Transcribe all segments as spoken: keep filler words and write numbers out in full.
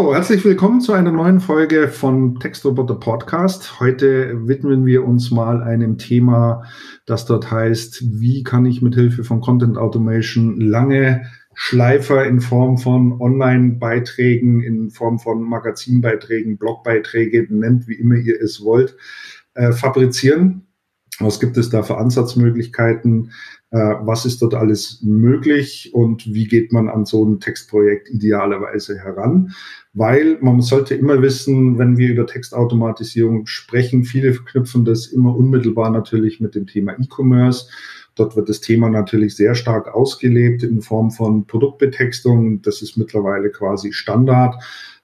So, herzlich willkommen zu einer neuen Folge von Textroboter Podcast. Heute widmen wir uns mal einem Thema, das dort heißt, wie kann ich mit Hilfe von Content Automation lange Schleifer in Form von Online-Beiträgen, in Form von Magazinbeiträgen, Blogbeiträge, nennt wie immer ihr es wollt, äh, fabrizieren. Was gibt es da für Ansatzmöglichkeiten? Äh, was ist dort alles möglich? Und wie geht man an so ein Textprojekt idealerweise heran? Weil man sollte immer wissen, wenn wir über Textautomatisierung sprechen, viele verknüpfen das immer unmittelbar natürlich mit dem Thema E-Commerce. Dort wird das Thema natürlich sehr stark ausgelebt in Form von Produktbetextung. Das ist mittlerweile quasi Standard.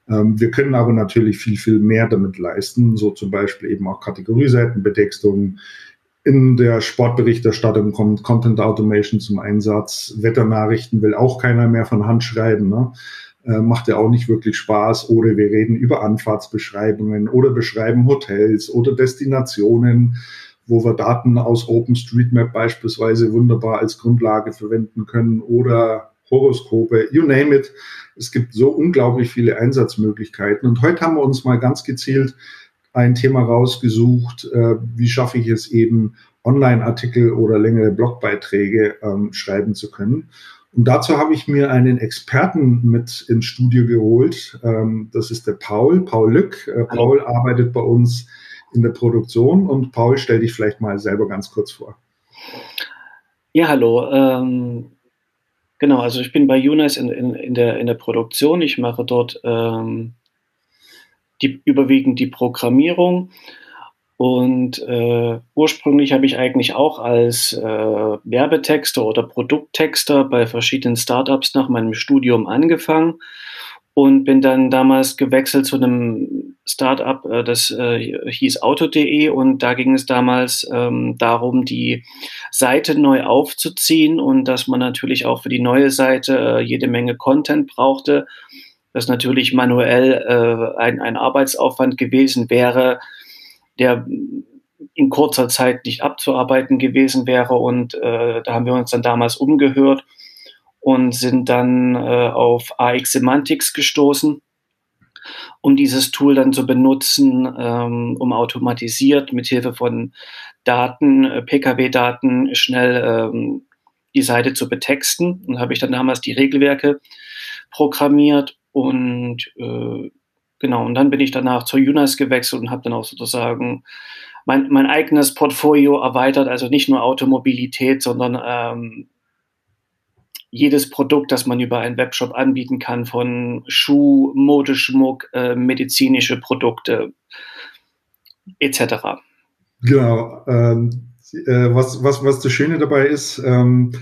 Wir können aber natürlich viel, viel mehr damit leisten, so zum Beispiel eben auch Kategorieseitenbetextung. In der Sportberichterstattung kommt Content Automation zum Einsatz. Wetternachrichten will auch keiner mehr von Hand schreiben, ne? Äh, macht ja auch nicht wirklich Spaß. Oder wir reden über Anfahrtsbeschreibungen oder beschreiben Hotels oder Destinationen, wo wir Daten aus OpenStreetMap beispielsweise wunderbar als Grundlage verwenden können oder Horoskope, you name it. Es gibt so unglaublich viele Einsatzmöglichkeiten. Und heute haben wir uns mal ganz gezielt ein Thema rausgesucht, äh, wie schaffe ich es eben, Online-Artikel oder längere Blogbeiträge ähm, schreiben zu können. Und dazu habe ich mir einen Experten mit ins Studio geholt. Ähm, das ist der Paul, Paul Lück. Äh, Paul arbeitet bei uns in der Produktion. Und Paul, stell dich vielleicht mal selber ganz kurz vor. Ja, hallo. Ähm, genau, also ich bin bei YouNice in, in, in, der, in der Produktion. Ich mache dort... Ähm Die, überwiegend die Programmierung und äh, ursprünglich habe ich eigentlich auch als äh, Werbetexter oder Produkttexter bei verschiedenen Startups nach meinem Studium angefangen und bin dann damals gewechselt zu einem Startup, äh, das äh, hieß Auto punkt de, und da ging es damals ähm, darum, die Seite neu aufzuziehen und dass man natürlich auch für die neue Seite äh, jede Menge Content brauchte. Das natürlich manuell äh, ein, ein Arbeitsaufwand gewesen wäre, der in kurzer Zeit nicht abzuarbeiten gewesen wäre. Und äh, da haben wir uns dann damals umgehört und sind dann äh, auf A X Semantics gestoßen, um dieses Tool dann zu benutzen, ähm, um automatisiert mithilfe von Daten, P K W-Daten, schnell ähm, die Seite zu betexten. Und habe ich dann damals die Regelwerke programmiert. Und äh, genau, und dann bin ich danach zur YouNice gewechselt und habe dann auch sozusagen mein, mein eigenes Portfolio erweitert, also nicht nur Automobilität, sondern ähm, jedes Produkt, das man über einen Webshop anbieten kann, von Schuh, Modeschmuck, äh, medizinische Produkte et cetera. Genau, ähm, äh, was, was, was das Schöne dabei ist, ähm,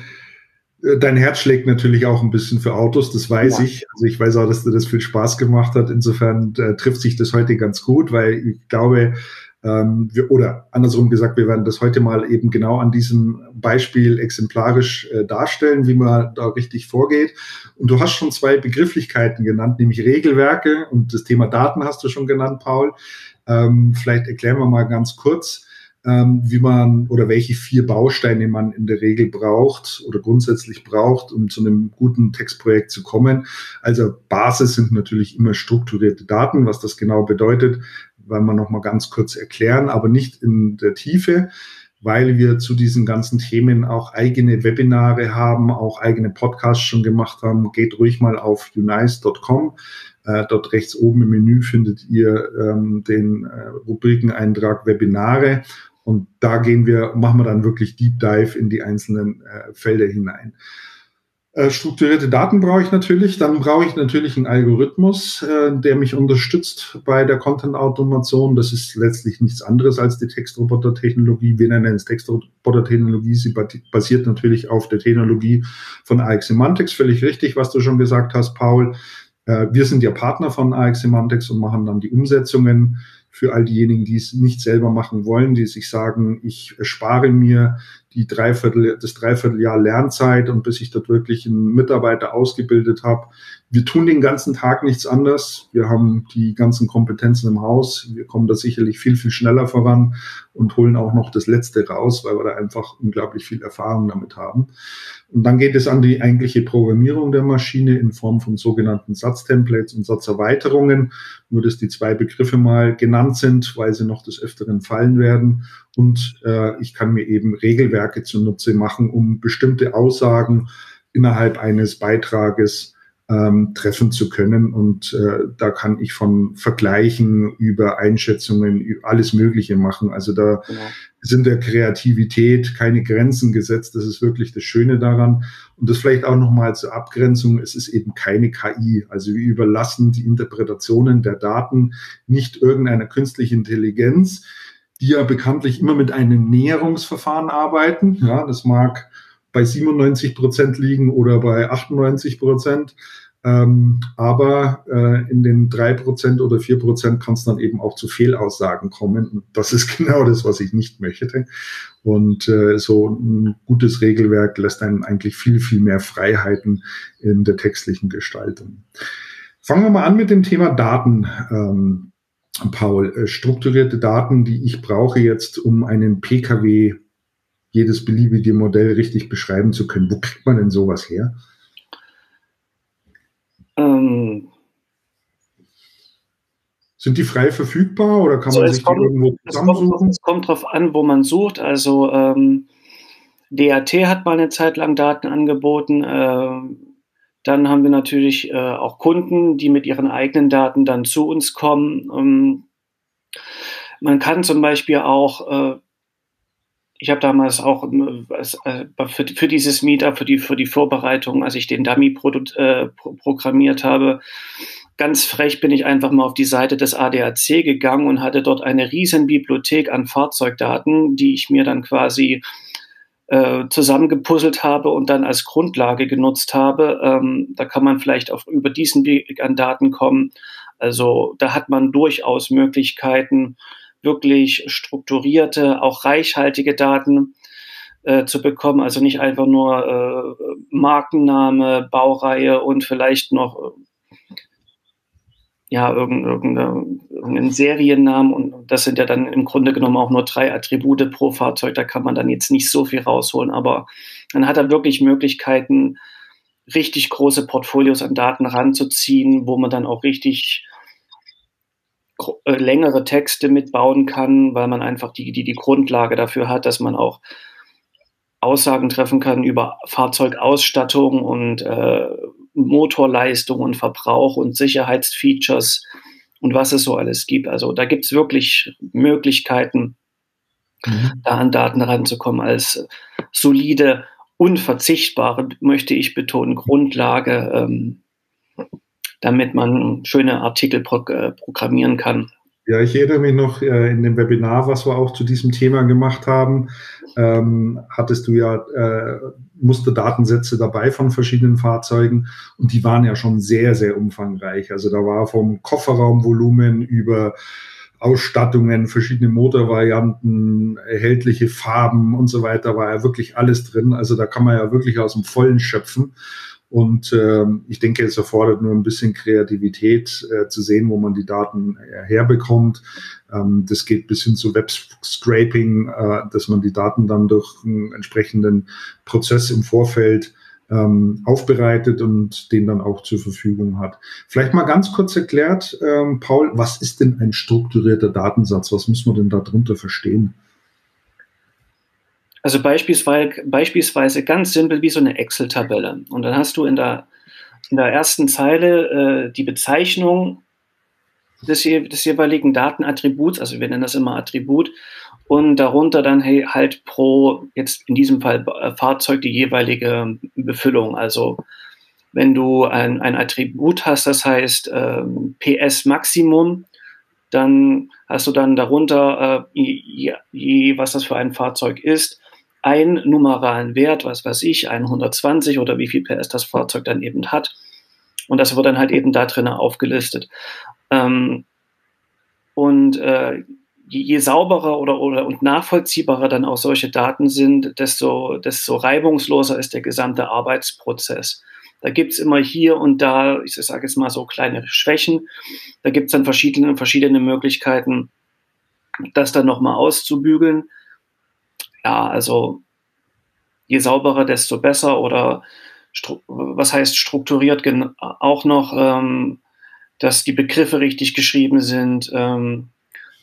dein Herz schlägt natürlich auch ein bisschen für Autos, das weiß ja. ich. Also ich weiß auch, dass dir das viel Spaß gemacht hat. Insofern äh, trifft sich das heute ganz gut, weil ich glaube, ähm, wir, oder andersrum gesagt, wir werden das heute mal eben genau an diesem Beispiel exemplarisch äh, darstellen, wie man da richtig vorgeht. Und du hast schon zwei Begrifflichkeiten genannt, nämlich Regelwerke und das Thema Daten hast du schon genannt, Paul. Ähm, vielleicht erklären wir mal ganz kurz, wie man oder welche vier Bausteine man in der Regel braucht oder grundsätzlich braucht, um zu einem guten Textprojekt zu kommen. Also Basis sind natürlich immer strukturierte Daten, was das genau bedeutet, werden wir nochmal ganz kurz erklären, aber nicht in der Tiefe, weil wir zu diesen ganzen Themen auch eigene Webinare haben, auch eigene Podcasts schon gemacht haben. Geht ruhig mal auf you nice punkt com. Äh, dort rechts oben im Menü findet ihr ähm, den äh, Rubrikeneintrag Webinare. Und da gehen wir, machen wir dann wirklich Deep Dive in die einzelnen äh, Felder hinein. Äh, strukturierte Daten brauche ich natürlich. Dann brauche ich natürlich einen Algorithmus, äh, der mich unterstützt bei der Content-Automation. Das ist letztlich nichts anderes als die Textroboter-Technologie. Wir nennen es Textroboter-Technologie. Sie basiert natürlich auf der Technologie von A X Semantics. Völlig richtig, was du schon gesagt hast, Paul. Äh, wir sind ja Partner von A X Semantics und machen dann die Umsetzungen. Für all diejenigen, die es nicht selber machen wollen, die sich sagen, ich spare mir die Dreiviertel, das Dreivierteljahr Lernzeit und bis ich dort wirklich einen Mitarbeiter ausgebildet habe, wir tun den ganzen Tag nichts anders. Wir haben die ganzen Kompetenzen im Haus. Wir kommen da sicherlich viel, viel schneller voran und holen auch noch das Letzte raus, weil wir da einfach unglaublich viel Erfahrung damit haben. Und dann geht es an die eigentliche Programmierung der Maschine in Form von sogenannten Satztemplates und Satzerweiterungen. Nur, dass die zwei Begriffe mal genannt sind, weil sie noch des Öfteren fallen werden. Und äh, ich kann mir eben Regelwerke zunutze machen, um bestimmte Aussagen innerhalb eines Beitrages Ähm, treffen zu können, und äh, da kann ich von Vergleichen über Einschätzungen alles Mögliche machen. Also da genau. sind der Kreativität keine Grenzen gesetzt. Das ist wirklich das Schöne daran. Und das vielleicht auch nochmal zur Abgrenzung. Es ist eben keine K I. Also wir überlassen die Interpretationen der Daten nicht irgendeiner künstlichen Intelligenz, die ja bekanntlich immer mit einem Näherungsverfahren arbeiten. Ja, das mag bei siebenundneunzig Prozent liegen oder bei achtundneunzig Prozent. Ähm, aber äh, in den drei Prozent oder vier Prozent kann es dann eben auch zu Fehlaussagen kommen. Und das ist genau das, was ich nicht möchte. Und äh, so ein gutes Regelwerk lässt einem eigentlich viel, viel mehr Freiheiten in der textlichen Gestaltung. Fangen wir mal an mit dem Thema Daten. Ähm, Paul, äh, strukturierte Daten, die ich brauche jetzt, um einen P K W jedes beliebige Modell richtig beschreiben zu können. Wo kriegt man denn sowas her? Ähm, Sind die frei verfügbar oder kann so man sich kommt, die irgendwo zusammensuchen? Es kommt drauf an, wo man sucht. Also ähm, D A T hat mal eine Zeit lang Daten angeboten. Ähm, dann haben wir natürlich äh, auch Kunden, die mit ihren eigenen Daten dann zu uns kommen. Ähm, man kann zum Beispiel auch äh, Ich habe damals auch für, für dieses Meetup, für die, für die Vorbereitung, als ich den Dummy produ- äh, programmiert habe, ganz frech bin ich einfach mal auf die Seite des A D A C gegangen und hatte dort eine riesen Bibliothek an Fahrzeugdaten, die ich mir dann quasi äh, zusammengepuzzelt habe und dann als Grundlage genutzt habe. Ähm, da kann man vielleicht auch über diesen Weg an Daten kommen. Also da hat man durchaus Möglichkeiten, wirklich strukturierte, auch reichhaltige Daten äh, zu bekommen. Also nicht einfach nur äh, Markenname, Baureihe und vielleicht noch äh, ja irgendeinen irgendein Seriennamen. Und das sind ja dann im Grunde genommen auch nur drei Attribute pro Fahrzeug. Da kann man dann jetzt nicht so viel rausholen. Aber man hat dann wirklich Möglichkeiten, richtig große Portfolios an Daten ranzuziehen, wo man dann auch richtig längere Texte mitbauen kann, weil man einfach die, die, die Grundlage dafür hat, dass man auch Aussagen treffen kann über Fahrzeugausstattung und äh, Motorleistung und Verbrauch und Sicherheitsfeatures und was es so alles gibt. Also da gibt es wirklich Möglichkeiten, mhm. da an Daten ranzukommen als solide, unverzichtbare, möchte ich betonen, Grundlage, ähm, damit man schöne Artikel pro- programmieren kann. Ja, ich erinnere mich noch, äh, in dem Webinar, was wir auch zu diesem Thema gemacht haben, ähm, hattest du ja äh, Musterdatensätze dabei von verschiedenen Fahrzeugen, und die waren ja schon sehr, sehr umfangreich. Also da war vom Kofferraumvolumen über Ausstattungen, verschiedene Motorvarianten, erhältliche Farben und so weiter, war ja wirklich alles drin. Also da kann man ja wirklich aus dem Vollen schöpfen. Und äh, ich denke, es erfordert nur ein bisschen Kreativität, äh, zu sehen, wo man die Daten äh, herbekommt. Ähm, das geht bis hin zu Web-Scraping, äh, dass man die Daten dann durch einen entsprechenden Prozess im Vorfeld ähm, aufbereitet und den dann auch zur Verfügung hat. Vielleicht mal ganz kurz erklärt, ähm, Paul, was ist denn ein strukturierter Datensatz? Was muss man denn darunter verstehen? Also beispielsweise, beispielsweise ganz simpel wie so eine Excel-Tabelle. Und dann hast du in der, in der ersten Zeile äh, die Bezeichnung des, des jeweiligen Datenattributs, also wir nennen das immer Attribut, und darunter dann hey, halt pro, jetzt in diesem Fall äh, Fahrzeug, die jeweilige Befüllung. Also wenn du ein, ein Attribut hast, das heißt äh, P S Maximum, dann hast du dann darunter, äh, je, je, was das für ein Fahrzeug ist, einen numeralen Wert, was weiß ich, hundertzwanzig oder wie viel P S das Fahrzeug dann eben hat. Und das wird dann halt eben da drin aufgelistet. Ähm, und äh, je, je sauberer oder, oder und nachvollziehbarer dann auch solche Daten sind, desto, desto reibungsloser ist der gesamte Arbeitsprozess. Da gibt es immer hier und da, ich sage jetzt mal so kleine Schwächen. Da gibt es dann verschiedene, verschiedene Möglichkeiten, das dann nochmal auszubügeln. Ja, also je sauberer, desto besser. Oder was heißt strukturiert auch noch, ähm, dass die Begriffe richtig geschrieben sind, ähm,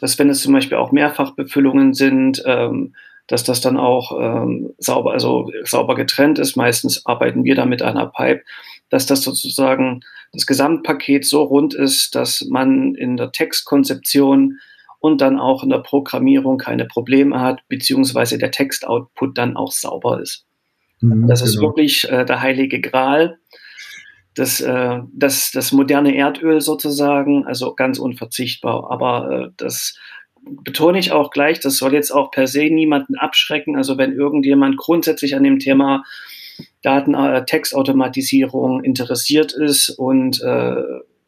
dass wenn es zum Beispiel auch Mehrfachbefüllungen sind, ähm, dass das dann auch ähm, sauber, also sauber getrennt ist. Meistens arbeiten wir da mit einer Pipe, dass das sozusagen das Gesamtpaket so rund ist, dass man in der Textkonzeption und dann auch in der Programmierung keine Probleme hat, beziehungsweise der Textoutput dann auch sauber ist. Mhm, das ist genau. wirklich äh, der heilige Gral, das, äh, das, das moderne Erdöl sozusagen, also ganz unverzichtbar. Aber äh, das betone ich auch gleich, das soll jetzt auch per se niemanden abschrecken. Also wenn irgendjemand grundsätzlich an dem Thema Daten, äh, Textautomatisierung interessiert ist und äh,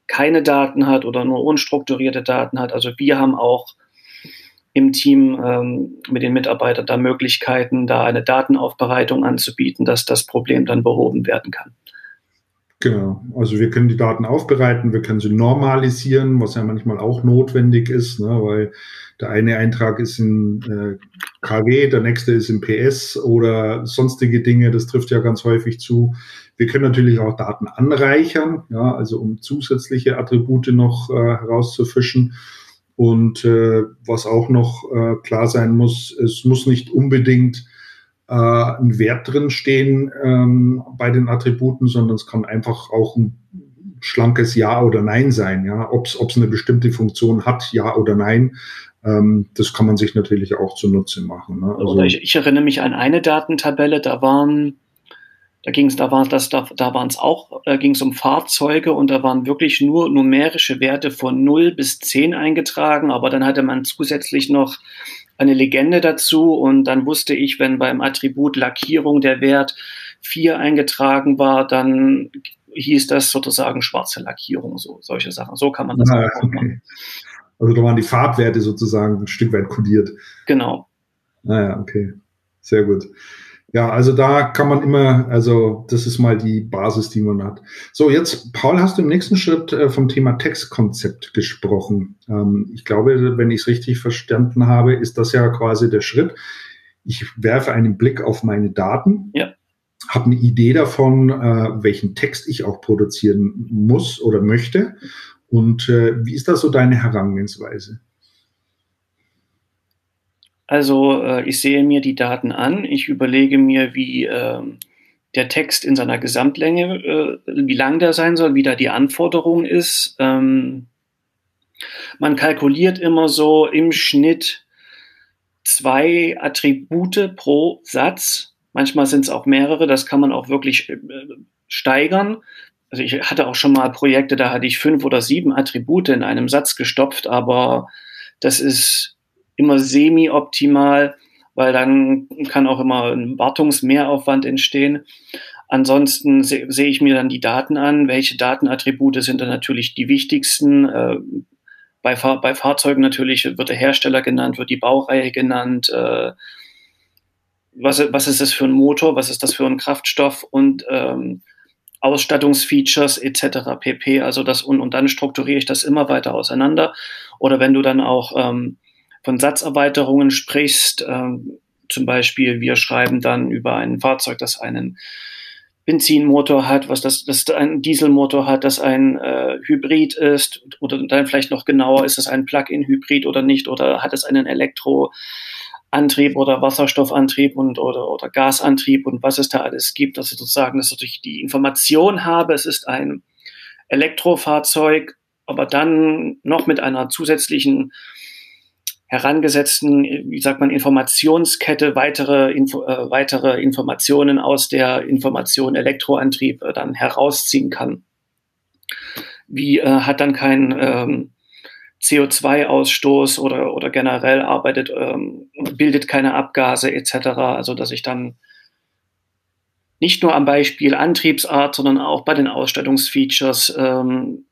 keine Daten hat oder nur unstrukturierte Daten hat. Also wir haben auch im Team ähm, mit den Mitarbeitern da Möglichkeiten, da eine Datenaufbereitung anzubieten, dass das Problem dann behoben werden kann. Genau, also wir können die Daten aufbereiten, wir können sie normalisieren, was ja manchmal auch notwendig ist, ne, weil der eine Eintrag ist in äh, K W, der nächste ist in P S oder sonstige Dinge, das trifft ja ganz häufig zu. Wir können natürlich auch Daten anreichern, ja, also um zusätzliche Attribute noch äh, herauszufischen. Und äh, was auch noch äh, klar sein muss, es muss nicht unbedingt äh, ein Wert drin stehen ähm, bei den Attributen, sondern es kann einfach auch ein schlankes Ja oder Nein sein, ja, ob es eine bestimmte Funktion hat, Ja oder Nein. Ähm, das kann man sich natürlich auch zunutze machen. Ne? Also, oder ich, ich erinnere mich an eine Datentabelle, da waren Da ging es, da war das, da, da waren es auch, da ging es um Fahrzeuge und da waren wirklich nur numerische Werte von null bis zehn eingetragen, aber dann hatte man zusätzlich noch eine Legende dazu und dann wusste ich, wenn beim Attribut Lackierung der Wert vier eingetragen war, dann hieß das sozusagen schwarze Lackierung, so solche Sachen. So kann man das ah, auch okay. machen. Also da waren die Farbwerte sozusagen ein Stück weit kodiert. Genau. Naja, ah, okay. Sehr gut. Ja, also da kann man immer, also das ist mal die Basis, die man hat. So, jetzt, Paul, hast du im nächsten Schritt äh, vom Thema Textkonzept gesprochen. Ähm, ich glaube, wenn ich es richtig verstanden habe, ist das ja quasi der Schritt. Ich werfe einen Blick auf meine Daten, ja. habe eine Idee davon, äh, welchen Text ich auch produzieren muss oder möchte. Und äh, wie ist das so deine Herangehensweise? Also äh, ich sehe mir die Daten an, ich überlege mir, wie äh, der Text in seiner Gesamtlänge, äh, wie lang der sein soll, wie da die Anforderung ist. Ähm, man kalkuliert immer so im Schnitt zwei Attribute pro Satz. Manchmal sind es auch mehrere, das kann man auch wirklich äh, steigern. Also ich hatte auch schon mal Projekte, da hatte ich fünf oder sieben Attribute in einem Satz gestopft, aber das ist immer semi-optimal, weil dann kann auch immer ein Wartungsmehraufwand entstehen. Ansonsten se- sehe ich mir dann die Daten an. Welche Datenattribute sind dann natürlich die wichtigsten? Äh, bei, Fahr- bei Fahrzeugen natürlich wird der Hersteller genannt, wird die Baureihe genannt. Äh, was, was ist das für ein Motor? Was ist das für ein Kraftstoff? Und ähm, Ausstattungsfeatures et cetera pp. Also das und, und dann strukturiere ich das immer weiter auseinander. Oder wenn du dann auch ähm, von Satzerweiterungen sprichst, ähm, zum Beispiel wir schreiben dann über ein Fahrzeug, das einen Benzinmotor hat, was das, das ein Dieselmotor hat, das ein äh, Hybrid ist oder dann vielleicht noch genauer, ist es ein Plug-in-Hybrid oder nicht oder hat es einen Elektroantrieb oder Wasserstoffantrieb und oder, oder Gasantrieb und was es da alles gibt, dass ich sozusagen, dass ich die Information habe, es ist ein Elektrofahrzeug, aber dann noch mit einer zusätzlichen herangesetzten, wie sagt man, Informationskette, weitere, Info, äh, weitere Informationen aus der Information Elektroantrieb äh, dann herausziehen kann. Wie äh, hat dann keinen ähm, C O zwei Ausstoß oder, oder generell arbeitet, ähm, bildet keine Abgase et cetera. Also dass ich dann nicht nur am Beispiel Antriebsart, sondern auch bei den Ausstattungsfeatures ähm,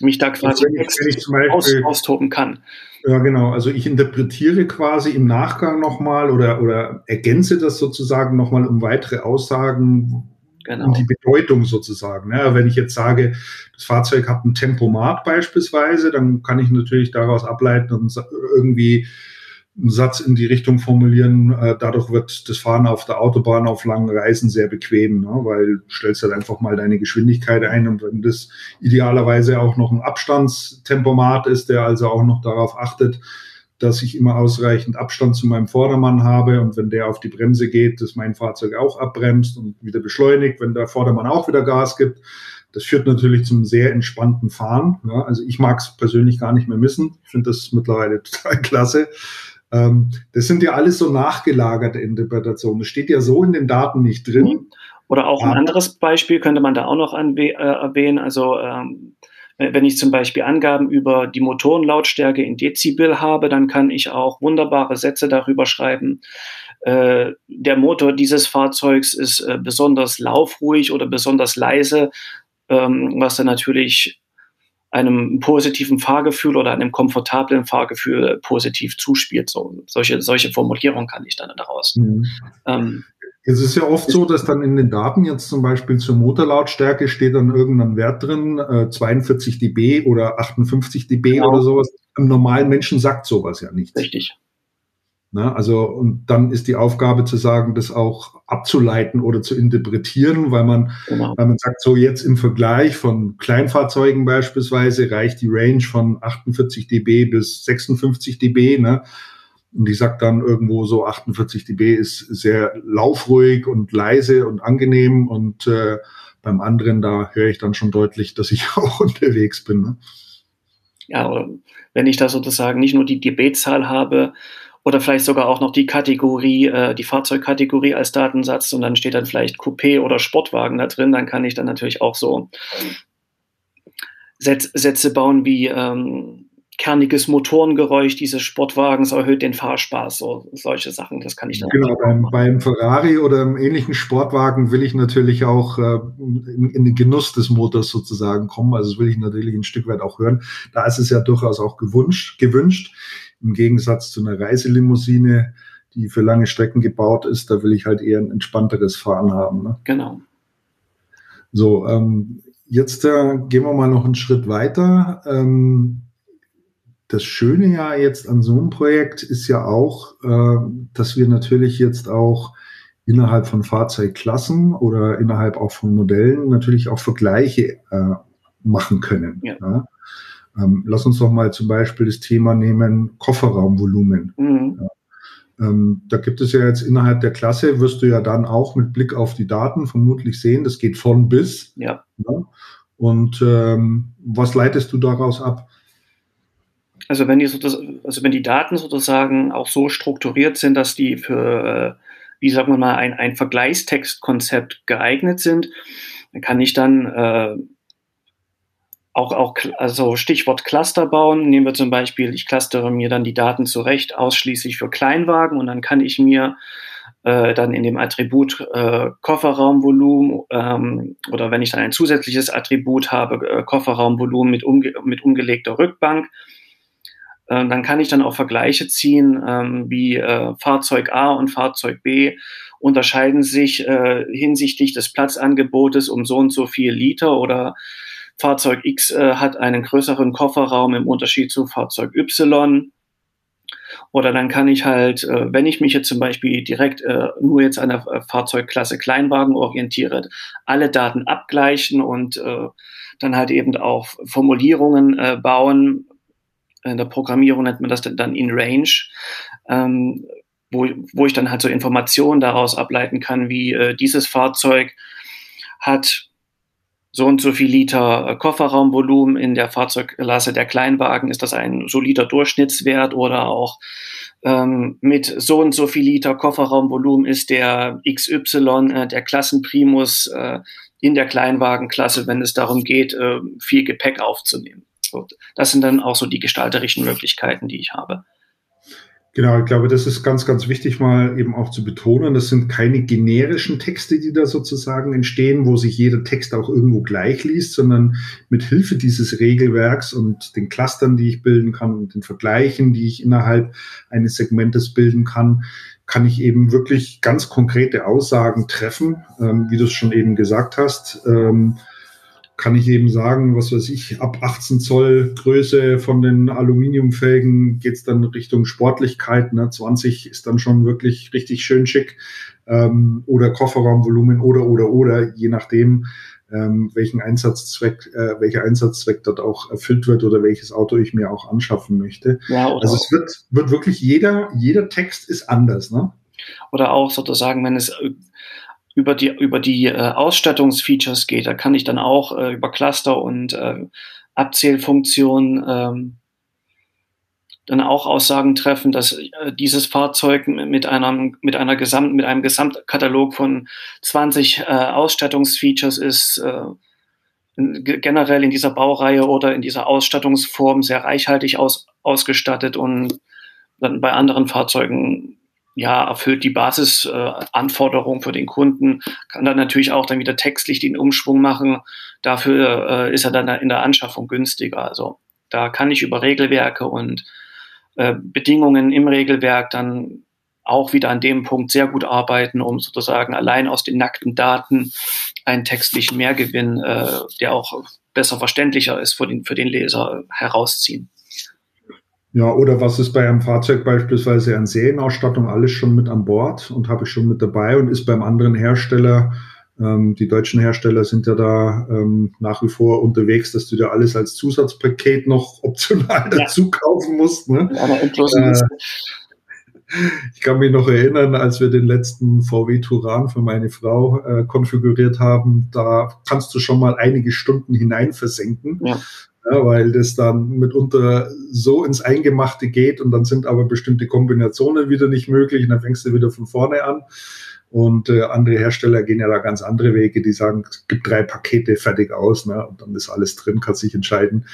mich da quasi also wenn ich, wenn ich zum Beispiel, aus, austoben kann. Ja, genau. Also ich interpretiere quasi im Nachgang nochmal oder, oder ergänze das sozusagen nochmal um weitere Aussagen, Genau. Und die Bedeutung sozusagen. Ne? Wenn ich jetzt sage, das Fahrzeug hat ein Tempomat beispielsweise, dann kann ich natürlich daraus ableiten und irgendwie einen Satz in die Richtung formulieren, äh, dadurch wird das Fahren auf der Autobahn auf langen Reisen sehr bequem, ne? Weil du stellst halt einfach mal deine Geschwindigkeit ein und wenn das idealerweise auch noch ein Abstandstempomat ist, der also auch noch darauf achtet, dass ich immer ausreichend Abstand zu meinem Vordermann habe und wenn der auf die Bremse geht, dass mein Fahrzeug auch abbremst und wieder beschleunigt, wenn der Vordermann auch wieder Gas gibt. Das führt natürlich zum sehr entspannten Fahren. Ja, also ich mag es persönlich gar nicht mehr missen. Ich finde das mittlerweile total klasse. Ähm, das sind ja alles so nachgelagerte Interpretationen. Das steht ja so in den Daten nicht drin. Oder auch ein anderes Beispiel könnte man da auch noch anwe- äh, erwähnen. Also ähm wenn ich zum Beispiel Angaben über die Motorenlautstärke in Dezibel habe, dann kann ich auch wunderbare Sätze darüber schreiben. Äh, der Motor dieses Fahrzeugs ist äh, besonders laufruhig oder besonders leise, ähm, was dann natürlich einem positiven Fahrgefühl oder einem komfortablen Fahrgefühl positiv zuspielt. So, solche, solche Formulierung kann ich dann daraus. Mhm. Ähm, Es ist ja oft so, dass dann in den Daten jetzt zum Beispiel zur Motorlautstärke steht dann irgendein Wert drin, äh, zweiundvierzig dB oder achtundfünfzig dB genau. Oder sowas. Im normalen Menschen sagt sowas ja nichts. Richtig. Na, also, und dann ist die Aufgabe zu sagen, das auch abzuleiten oder zu interpretieren, weil man, genau. weil man sagt, so jetzt im Vergleich von Kleinfahrzeugen beispielsweise reicht die Range von achtundvierzig dB bis sechsundfünfzig dB, ne? Und ich sag dann irgendwo so, achtundvierzig dB ist sehr laufruhig und leise und angenehm. Und äh, beim anderen, da höre ich dann schon deutlich, dass ich auch unterwegs bin. Ne? Ja, oder wenn ich da sozusagen nicht nur die dB-Zahl habe oder vielleicht sogar auch noch die Kategorie, äh, die Fahrzeugkategorie als Datensatz und dann steht dann vielleicht Coupé oder Sportwagen da drin, dann kann ich dann natürlich auch so Sätz- Sätze bauen wie... Ähm, kerniges Motorengeräusch dieses Sportwagens erhöht den Fahrspaß, so solche Sachen, das kann ich dann genau, beim, beim Ferrari oder einem ähnlichen Sportwagen will ich natürlich auch äh, in, in den Genuss des Motors sozusagen kommen, also das will ich natürlich ein Stück weit auch hören, da ist es ja durchaus auch gewünscht, gewünscht. Im Gegensatz zu einer Reiselimousine, die für lange Strecken gebaut ist, da will ich halt eher ein entspannteres Fahren haben. Ne? Genau. So, ähm, jetzt äh, gehen wir mal noch einen Schritt weiter. Ähm, Das Schöne ja jetzt an so einem Projekt ist ja auch, äh, dass wir natürlich jetzt auch innerhalb von Fahrzeugklassen oder innerhalb auch von Modellen natürlich auch Vergleiche äh, machen können. Ja. Ja? Ähm, lass uns doch mal zum Beispiel das Thema nehmen, Kofferraumvolumen. Mhm. Ja? Ähm, da gibt es ja jetzt innerhalb der Klasse, wirst du ja dann auch mit Blick auf die Daten vermutlich sehen, das geht von bis. Ja. Ja? Und ähm, was leitest du daraus ab? Also wenn, die also wenn die Daten sozusagen auch so strukturiert sind, dass die für, wie sagen wir mal, ein, ein Vergleichstextkonzept geeignet sind, dann kann ich dann äh, auch, auch also Stichwort Cluster bauen. Nehmen wir zum Beispiel, ich clustere mir dann die Daten zurecht, ausschließlich für Kleinwagen und dann kann ich mir äh, dann in dem Attribut äh, Kofferraumvolumen ähm, oder wenn ich dann ein zusätzliches Attribut habe, äh, Kofferraumvolumen mit, umge- mit umgelegter Rückbank, dann kann ich dann auch Vergleiche ziehen, ähm, wie äh, Fahrzeug A und Fahrzeug B unterscheiden sich äh, hinsichtlich des Platzangebotes um so und so viel Liter oder Fahrzeug X äh, hat einen größeren Kofferraum im Unterschied zu Fahrzeug Y. Oder dann kann ich halt, äh, wenn ich mich jetzt zum Beispiel direkt äh, nur jetzt an der Fahrzeugklasse Kleinwagen orientiere, alle Daten abgleichen und äh, dann halt eben auch Formulierungen äh, bauen. In der Programmierung nennt man das dann in Range, ähm, wo, wo ich dann halt so Informationen daraus ableiten kann, wie äh, dieses Fahrzeug hat so und so viel Liter äh, Kofferraumvolumen in der Fahrzeugklasse der Kleinwagen, ist das ein solider Durchschnittswert oder auch ähm, mit so und so viel Liter Kofferraumvolumen ist der X Y, äh, der Klassenprimus äh, in der Kleinwagenklasse, wenn es darum geht, äh, viel Gepäck aufzunehmen. Das sind dann auch so die gestalterischen Möglichkeiten, die ich habe. Genau, ich glaube, das ist ganz, ganz wichtig, mal eben auch zu betonen. Das sind keine generischen Texte, die da sozusagen entstehen, wo sich jeder Text auch irgendwo gleich liest, sondern mit Hilfe dieses Regelwerks und den Clustern, die ich bilden kann und den Vergleichen, die ich innerhalb eines Segmentes bilden kann, kann ich eben wirklich ganz konkrete Aussagen treffen, ähm, wie du es schon eben gesagt hast. Ähm, kann ich eben sagen, was weiß ich, ab achtzehn Zoll Größe von den Aluminiumfelgen geht es dann Richtung Sportlichkeit, ne? zwanzig ist dann schon wirklich richtig schön schick, ähm, oder Kofferraumvolumen oder, oder, oder, je nachdem, ähm, welchen Einsatzzweck, äh, welcher Einsatzzweck dort auch erfüllt wird oder welches Auto ich mir auch anschaffen möchte. Ja, also es wird, wird wirklich jeder, jeder Text ist anders, ne? Oder auch sozusagen, wenn es über die über die äh, Ausstattungsfeatures geht, da kann ich dann auch äh, über Cluster und äh, Abzählfunktionen ähm, dann auch Aussagen treffen, dass äh, dieses Fahrzeug mit einem mit einer Gesamt mit einem Gesamtkatalog von zwanzig äh, Ausstattungsfeatures ist, äh, in, generell in dieser Baureihe oder in dieser Ausstattungsform sehr reichhaltig aus, ausgestattet und dann bei anderen Fahrzeugen ja, erfüllt die Basisanforderung äh, für den Kunden, kann dann natürlich auch dann wieder textlich den Umschwung machen. Dafür äh, ist er dann in der Anschaffung günstiger. Also da kann ich über Regelwerke und äh, Bedingungen im Regelwerk dann auch wieder an dem Punkt sehr gut arbeiten, um sozusagen allein aus den nackten Daten einen textlichen Mehrgewinn, äh, der auch besser verständlicher ist für den, für den Leser, herausziehen. Ja, oder was ist bei einem Fahrzeug beispielsweise an Serienausstattung alles schon mit an Bord und habe ich schon mit dabei und ist beim anderen Hersteller, ähm, die deutschen Hersteller sind ja da ähm, nach wie vor unterwegs, dass du dir alles als Zusatzpaket noch optional ja. dazu kaufen musst. Ne? Ja, aber äh, ich kann mich noch erinnern, als wir den letzten V W Touran für meine Frau äh, konfiguriert haben, da kannst du schon mal einige Stunden hinein versenken. Ja. Ja, weil das dann mitunter so ins Eingemachte geht und dann sind aber bestimmte Kombinationen wieder nicht möglich und dann fängst du wieder von vorne an. Und äh, andere Hersteller gehen ja da ganz andere Wege, die sagen, es gibt drei Pakete, fertig, aus, ne? Und dann ist alles drin, kannst dich entscheiden.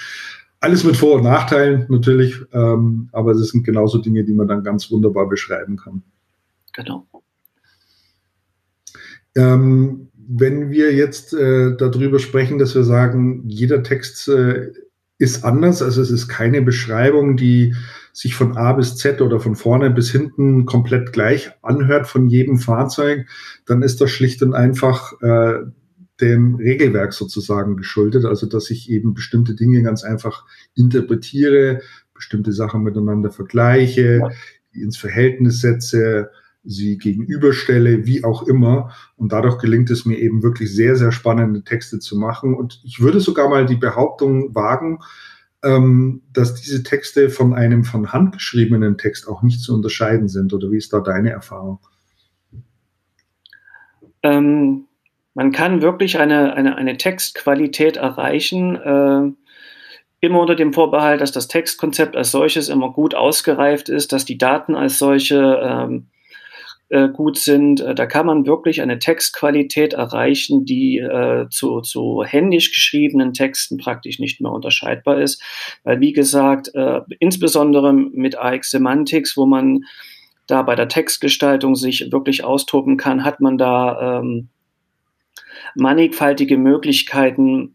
Alles mit Vor- und Nachteilen natürlich, ähm, aber das sind genauso Dinge, die man dann ganz wunderbar beschreiben kann. Genau. Ähm, Wenn wir jetzt äh, darüber sprechen, dass wir sagen, jeder Text äh, ist anders, also es ist keine Beschreibung, die sich von A bis Z oder von vorne bis hinten komplett gleich anhört von jedem Fahrzeug, dann ist das schlicht und einfach äh, dem Regelwerk sozusagen geschuldet, also dass ich eben bestimmte Dinge ganz einfach interpretiere, bestimmte Sachen miteinander vergleiche, ja. die ins Verhältnis setze, sie gegenüberstelle, wie auch immer. Und dadurch gelingt es mir eben wirklich sehr, sehr spannende Texte zu machen. Und ich würde sogar mal die Behauptung wagen, ähm, dass diese Texte von einem von Hand geschriebenen Text auch nicht zu unterscheiden sind. Oder wie ist da deine Erfahrung? Ähm, man kann wirklich eine, eine, eine Textqualität erreichen, äh, immer unter dem Vorbehalt, dass das Textkonzept als solches immer gut ausgereift ist, dass die Daten als solche ähm, gut sind, da kann man wirklich eine Textqualität erreichen, die äh, zu, zu händisch geschriebenen Texten praktisch nicht mehr unterscheidbar ist, weil wie gesagt, äh, insbesondere mit A X Semantics, wo man da bei der Textgestaltung sich wirklich austoben kann, hat man da ähm, mannigfaltige Möglichkeiten,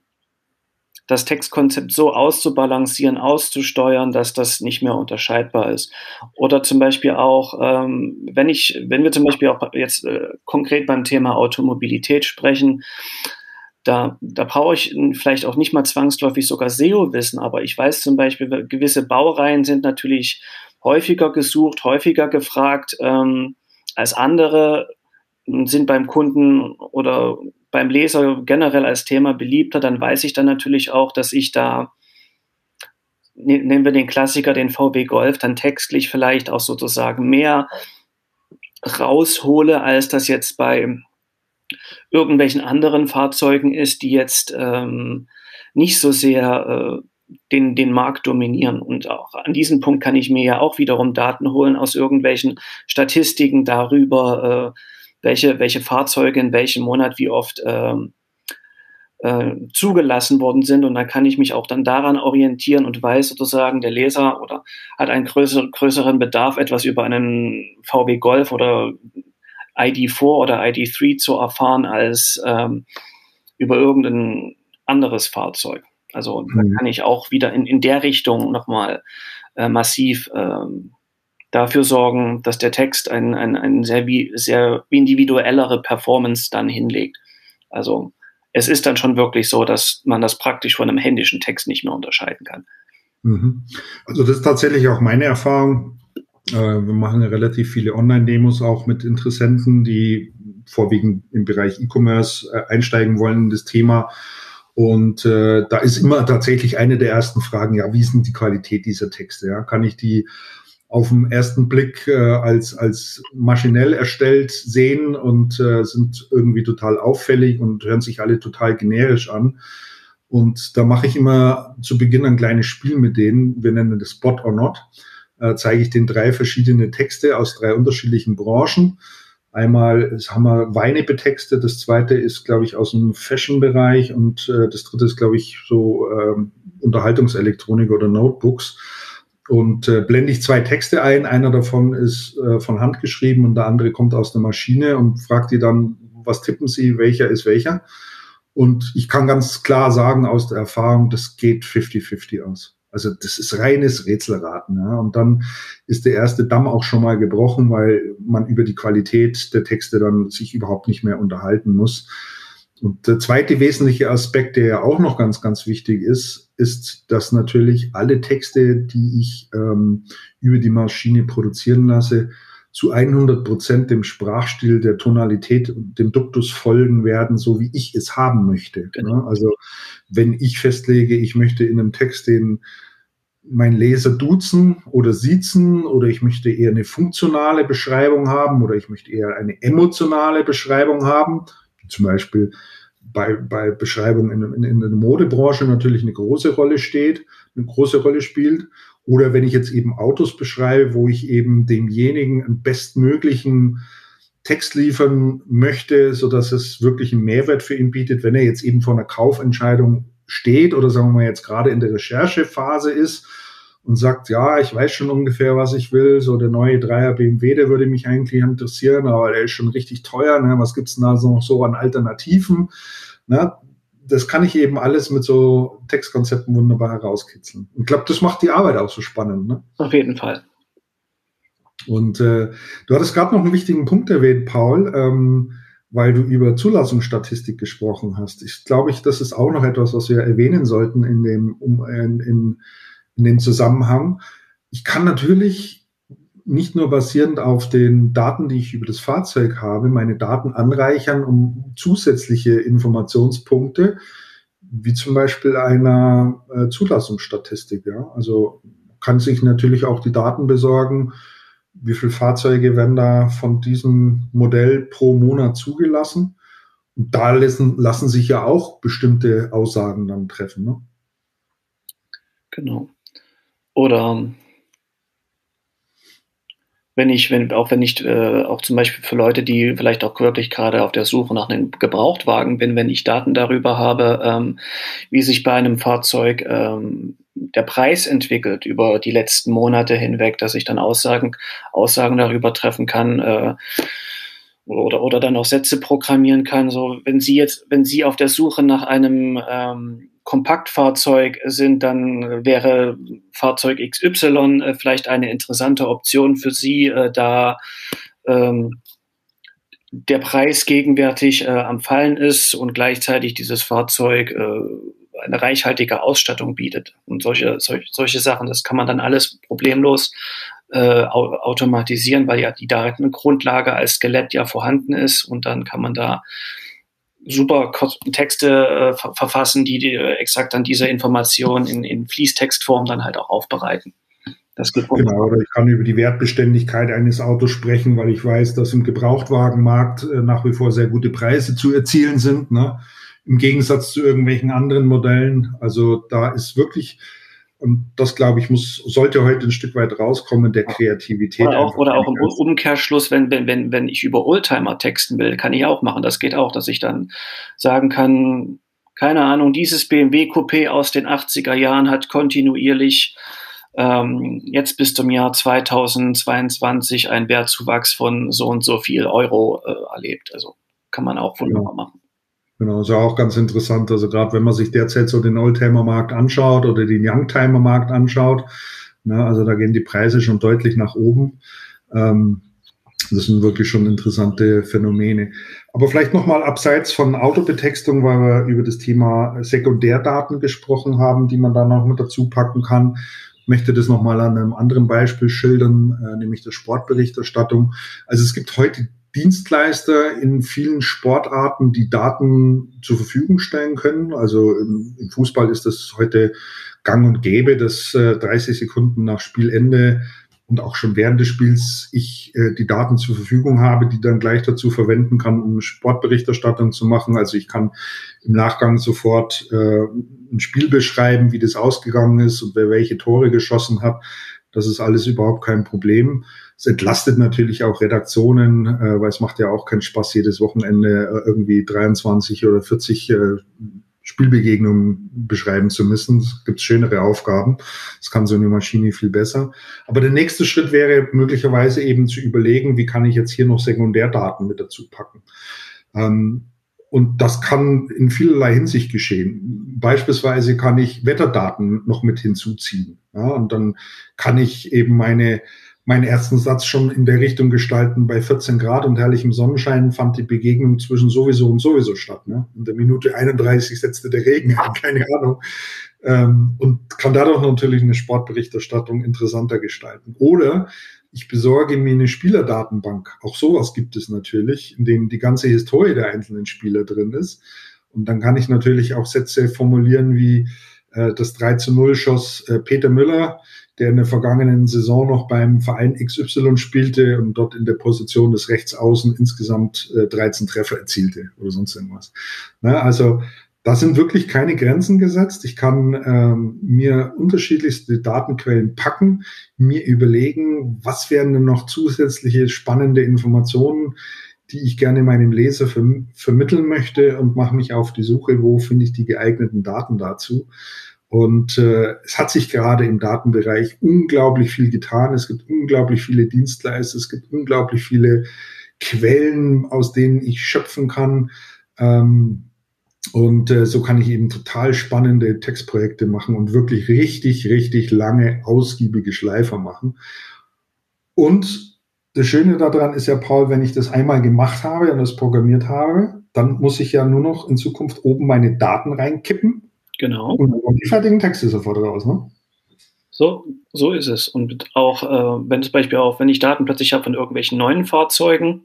das Textkonzept so auszubalancieren, auszusteuern, dass das nicht mehr unterscheidbar ist. Oder zum Beispiel auch, ähm, wenn ich, wenn wir zum Beispiel auch jetzt äh, konkret beim Thema Automobilität sprechen, da, da brauche ich vielleicht auch nicht mal zwangsläufig sogar S E O-Wissen, aber ich weiß zum Beispiel, gewisse Baureihen sind natürlich häufiger gesucht, häufiger gefragt ähm, als andere, sind beim Kunden oder beim Leser generell als Thema beliebter, dann weiß ich dann natürlich auch, dass ich da, nehmen wir den Klassiker, den V W Golf, dann textlich vielleicht auch sozusagen mehr raushole, als das jetzt bei irgendwelchen anderen Fahrzeugen ist, die jetzt ähm, nicht so sehr äh, den, den Markt dominieren. Und auch an diesem Punkt kann ich mir ja auch wiederum Daten holen aus irgendwelchen Statistiken darüber, äh, welche, welche Fahrzeuge in welchem Monat wie oft ähm, äh, zugelassen worden sind. Und dann kann ich mich auch dann daran orientieren und weiß sozusagen, der Leser oder hat einen größer, größeren Bedarf, etwas über einen V W Golf oder I D vier oder I D drei zu erfahren, als ähm, über irgendein anderes Fahrzeug. Also mhm. da kann ich auch wieder in, in der Richtung nochmal äh, massiv ähm, dafür sorgen, dass der Text eine ein, ein sehr, sehr individuellere Performance dann hinlegt. Also es ist dann schon wirklich so, dass man das praktisch von einem händischen Text nicht mehr unterscheiden kann. Also das ist tatsächlich auch meine Erfahrung. Wir machen ja relativ viele Online-Demos auch mit Interessenten, die vorwiegend im Bereich E-Commerce einsteigen wollen in das Thema. Und äh, da ist immer tatsächlich eine der ersten Fragen, ja, wie ist denn die Qualität dieser Texte? Ja? Kann ich die auf den ersten Blick äh, als als maschinell erstellt sehen und äh, sind irgendwie total auffällig und hören sich alle total generisch an? Und da mache ich immer zu Beginn ein kleines Spiel mit denen, wir nennen das Spot or Not, äh, zeige ich denen drei verschiedene Texte aus drei unterschiedlichen Branchen. Einmal haben wir Weine betextet, das zweite ist, glaube ich, aus dem Fashion-Bereich und äh, das dritte ist, glaube ich, so ähm, Unterhaltungselektronik oder Notebooks. Und äh, blende ich zwei Texte ein, einer davon ist äh, von Hand geschrieben und der andere kommt aus der Maschine und fragt die dann, was tippen Sie, welcher ist welcher? Und ich kann ganz klar sagen aus der Erfahrung, das geht fifty fifty aus. Also das ist reines Rätselraten. Ja. Und dann ist der erste Damm auch schon mal gebrochen, weil man über die Qualität der Texte dann sich überhaupt nicht mehr unterhalten muss. Und der zweite wesentliche Aspekt, der ja auch noch ganz, ganz wichtig ist, ist, dass natürlich alle Texte, die ich ähm, über die Maschine produzieren lasse, zu hundert Prozent dem Sprachstil, der Tonalität und dem Duktus folgen werden, so wie ich es haben möchte. Genau. Also wenn ich festlege, ich möchte in einem Text den mein Leser duzen oder siezen oder ich möchte eher eine funktionale Beschreibung haben oder ich möchte eher eine emotionale Beschreibung haben, zum Beispiel bei, bei Beschreibungen in, in, in der Modebranche natürlich eine große Rolle steht, eine große Rolle spielt. Oder wenn ich jetzt eben Autos beschreibe, wo ich eben demjenigen einen bestmöglichen Text liefern möchte, sodass es wirklich einen Mehrwert für ihn bietet, wenn er jetzt eben vor einer Kaufentscheidung steht oder sagen wir mal jetzt gerade in der Recherchephase ist und sagt, ja, ich weiß schon ungefähr, was ich will, so der neue Dreier B M W, der würde mich eigentlich interessieren, aber der ist schon richtig teuer, ne? Was gibt's denn da so noch so an Alternativen? Ne? Das kann ich eben alles mit so Textkonzepten wunderbar herauskitzeln. Ich glaube, das macht die Arbeit auch so spannend. Ne? Auf jeden Fall. Und äh, du hattest gerade noch einen wichtigen Punkt erwähnt, Paul, ähm, weil du über Zulassungsstatistik gesprochen hast. Ich glaube, ich, das ist auch noch etwas, was wir erwähnen sollten in dem, um, in, in, in dem Zusammenhang. Ich kann natürlich nicht nur basierend auf den Daten, die ich über das Fahrzeug habe, meine Daten anreichern, um zusätzliche Informationspunkte, wie zum Beispiel einer äh, Zulassungsstatistik. Ja? Also kann sich natürlich auch die Daten besorgen, wie viele Fahrzeuge werden da von diesem Modell pro Monat zugelassen. Und da lassen, lassen sich ja auch bestimmte Aussagen dann treffen. Ne? Genau. Oder Wenn ich, wenn, auch wenn ich, äh, auch zum Beispiel für Leute, die vielleicht auch wirklich gerade auf der Suche nach einem Gebrauchtwagen bin, wenn ich Daten darüber habe, ähm, wie sich bei einem Fahrzeug ähm, der Preis entwickelt über die letzten Monate hinweg, dass ich dann Aussagen, Aussagen darüber treffen kann, äh, oder, oder dann auch Sätze programmieren kann. So, wenn Sie jetzt, wenn Sie auf der Suche nach einem, ähm, Kompaktfahrzeug sind, dann wäre Fahrzeug X Y vielleicht eine interessante Option für Sie, äh, da ähm, der Preis gegenwärtig äh, am Fallen ist und gleichzeitig dieses Fahrzeug äh, eine reichhaltige Ausstattung bietet. Und solche, solche, solche Sachen, das kann man dann alles problemlos äh, au- automatisieren, weil ja die Datengrundlage als Skelett ja vorhanden ist und dann kann man da super Texte äh, ver- verfassen, die, die exakt dann diese Informationen in, in Fließtextform dann halt auch aufbereiten. Das geht genau, um. Oder ich kann über die Wertbeständigkeit eines Autos sprechen, weil ich weiß, dass im Gebrauchtwagenmarkt äh, nach wie vor sehr gute Preise zu erzielen sind, ne? Im Gegensatz zu irgendwelchen anderen Modellen. Also da ist wirklich, und das, glaube ich, muss, sollte heute ein Stück weit rauskommen, der Kreativität. Oder auch, oder auch im Umkehrschluss, wenn, wenn, wenn, wenn ich über Oldtimer texten will, kann ich auch machen. Das geht auch, dass ich dann sagen kann, keine Ahnung, dieses B M W-Coupé aus den achtziger Jahren hat kontinuierlich ähm, jetzt bis zum Jahr zweitausendzweiundzwanzig einen Wertzuwachs von so und so viel Euro äh, erlebt. Also kann man auch wunderbar ja. machen. Genau, ist ja auch ganz interessant. Also gerade wenn man sich derzeit so den Oldtimer-Markt anschaut oder den Youngtimer-Markt anschaut, Ja, also da gehen die Preise schon deutlich nach oben. Ähm, das sind wirklich schon interessante Phänomene. Aber vielleicht nochmal abseits von Autobetextung, weil wir über das Thema Sekundärdaten gesprochen haben, die man da noch mit dazu packen kann. Ich möchte das nochmal an einem anderen Beispiel schildern, äh, nämlich der Sportberichterstattung. Also es gibt heute Dienstleister in vielen Sportarten, die Daten zur Verfügung stellen können. Also im, im Fußball ist das heute gang und gäbe, dass äh, dreißig Sekunden nach Spielende und auch schon während des Spiels ich äh, die Daten zur Verfügung habe, die dann gleich dazu verwenden kann, um Sportberichterstattung zu machen. Also ich kann im Nachgang sofort äh, ein Spiel beschreiben, wie das ausgegangen ist und wer welche Tore geschossen hat. Das ist alles überhaupt kein Problem. Es entlastet natürlich auch Redaktionen, äh, weil es macht ja auch keinen Spaß, jedes Wochenende irgendwie dreiundzwanzig oder vierzig äh, Spielbegegnungen beschreiben zu müssen. Es gibt schönere Aufgaben. Das kann so eine Maschine viel besser. Aber der nächste Schritt wäre möglicherweise eben zu überlegen, wie kann ich jetzt hier noch Sekundärdaten mit dazu packen. Ähm, und das kann in vielerlei Hinsicht geschehen. Beispielsweise kann ich Wetterdaten noch mit hinzuziehen. Ja, und dann kann ich eben meine meinen ersten Satz schon in der Richtung gestalten, bei vierzehn Grad und herrlichem Sonnenschein fand die Begegnung zwischen sowieso und sowieso statt. Ne? In der Minute einunddreißig setzte der Regen an, keine Ahnung. Ähm, und kann dadurch natürlich eine Sportberichterstattung interessanter gestalten. Oder ich besorge mir eine Spielerdatenbank. Auch sowas gibt es natürlich, in dem die ganze Historie der einzelnen Spieler drin ist. Und dann kann ich natürlich auch Sätze formulieren wie äh, das drei zu null schoss äh, Peter Müller, der in der vergangenen Saison noch beim Verein X Y spielte und dort in der Position des Rechtsaußen insgesamt äh, dreizehn Treffer erzielte oder sonst irgendwas. Na, also da sind wirklich keine Grenzen gesetzt. Ich kann ähm, mir unterschiedlichste Datenquellen packen, mir überlegen, was wären denn noch zusätzliche spannende Informationen, die ich gerne meinem Leser verm- vermitteln möchte, und mache mich auf die Suche, wo finde ich die geeigneten Daten dazu. Und äh, es hat sich gerade im Datenbereich unglaublich viel getan. Es gibt unglaublich viele Dienstleister, es gibt unglaublich viele Quellen, aus denen ich schöpfen kann. Ähm, und äh, so kann ich eben total spannende Textprojekte machen und wirklich richtig, richtig lange, ausgiebige Schleifer machen. Und das Schöne daran ist ja, Paul, wenn ich das einmal gemacht habe und das programmiert habe, dann muss ich ja nur noch in Zukunft oben meine Daten reinkippen. Genau. Und dann kommen die fertigen Texte sofort raus, ne? So, so ist es. Und auch, äh, wenn zum Beispiel auch, wenn ich Daten plötzlich habe von irgendwelchen neuen Fahrzeugen,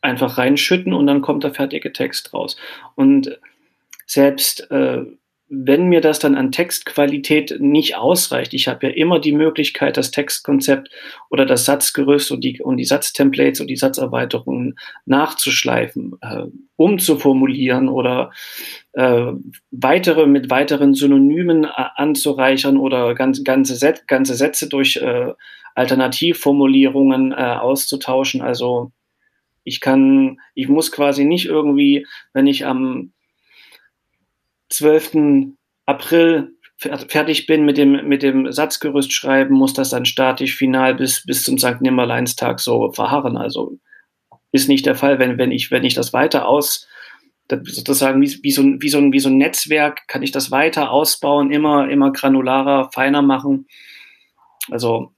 einfach reinschütten und dann kommt der fertige Text raus. Und selbst äh, wenn mir das dann an Textqualität nicht ausreicht, ich habe ja immer die Möglichkeit, das Textkonzept oder das Satzgerüst und die, und die Satztemplates und die Satzerweiterungen nachzuschleifen, äh, umzuformulieren oder Äh, weitere mit weiteren Synonymen a- anzureichern oder ganz, ganze, Set, ganze Sätze durch äh, Alternativformulierungen äh, auszutauschen. Also ich kann, ich muss quasi nicht irgendwie, wenn ich am zwölften April fer- fertig bin mit dem, mit dem Satzgerüst schreiben, muss das dann statisch final bis, bis zum Sankt-Nimmerleins-Tag so verharren. Also ist nicht der Fall, wenn, wenn ich, wenn ich das weiter aus sozusagen wie, wie, so ein, wie, so ein, wie so ein Netzwerk kann ich das weiter ausbauen, immer, immer granularer, feiner machen. Also